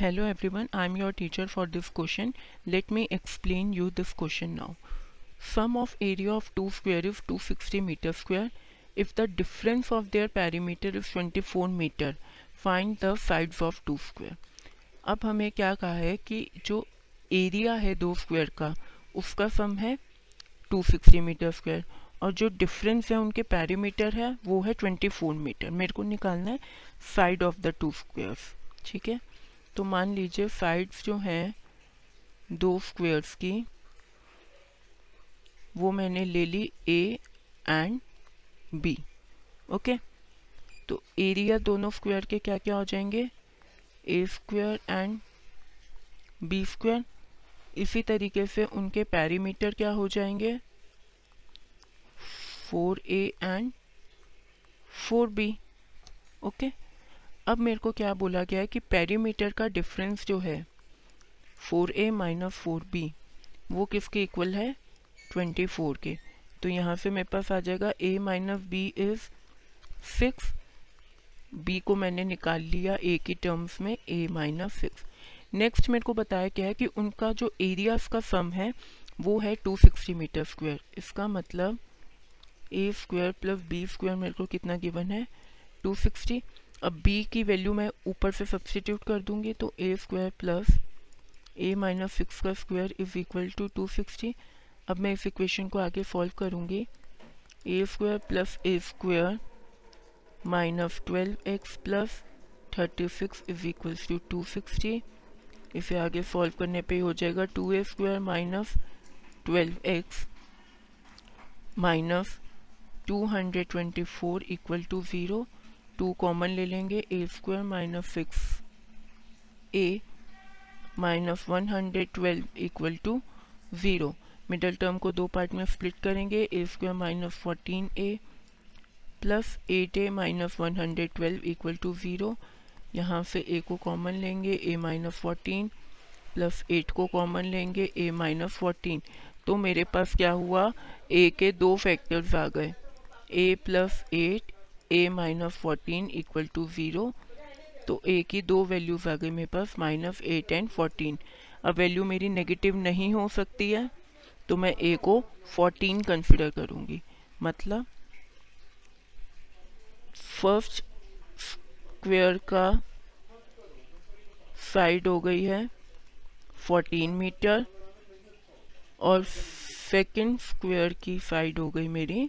Hello everyone, I am your teacher for this question. Let me explain you this question now. Sum of area of two square is 260 meter square. If the difference of their perimeter is 24 meter, find the sides of two square. अब हमें क्या कहा है कि जो area है दो square का उसका सम है 260 मीटर स्क्वायर और जो डिफरेंस है उनके पैरीमीटर है वो है 24 मीटर। मेरे को निकालना है side of the two squares, ठीक है। तो मान लीजिए साइड्स जो हैं दो स्क्वायर्स की वो मैंने ले ली ए एंड बी, ओके। तो एरिया दोनों स्क्वायर के क्या क्या हो जाएंगे, A square and B square. इसी तरीके से उनके पैरीमीटर क्या हो जाएंगे 4a एंड 4b, ओके। अब मेरे को क्या बोला गया है कि पैरीमीटर का डिफरेंस जो है 4a माइनस 4b वो किसके इक्वल है 24 के। तो यहाँ से मेरे पास आ जाएगा a minus B is 6, b को मैंने निकाल लिया a की टर्म्स में a माइनस 6। नेक्स्ट मेरे को बताया क्या है कि उनका जो एरियाज का सम है वो है 260 मीटर स्क्वायर। इसका मतलब A square plus B square मेरे को कितना गिवन है 260। अब बी की वैल्यू मैं ऊपर से सब्सटीट्यूट कर दूंगी तो A square plus A minus 6 का स्क्वायर इज इक्वल टू 260। अब मैं इस इक्वेशन को आगे सॉल्व करूंगी। A square plus A square minus 12x plus 36 is equals to 260। इसे आगे सॉल्व करने पे हो जाएगा 2a square minus 12x minus 224 equal to 0। 2 common ले लेंगे, A square minus 6a minus 112 equal to 0। Middle term को दो पार्ट में स्प्लिट करेंगे, A square minus 14a plus 8a minus 112 equal to 0। यहाँ से a को कॉमन लेंगे, a माइनस 14 प्लस 8 को कॉमन लेंगे, a माइनस 14। तो मेरे पास क्या हुआ, a के दो फैक्टर्स आ गए, a plus 8 a minus 14 equal to 0। तो a की दो वैल्यूज आ गई मेरे पास माइनस 8 एंड 14। अब वैल्यू मेरी नेगेटिव नहीं हो सकती है तो मैं a को 14 कंसिडर करूँगी। मतलब फर्स्ट स्क्वायर का साइड हो गई है 14 मीटर और सेकंड स्क्वायर की साइड हो गई मेरी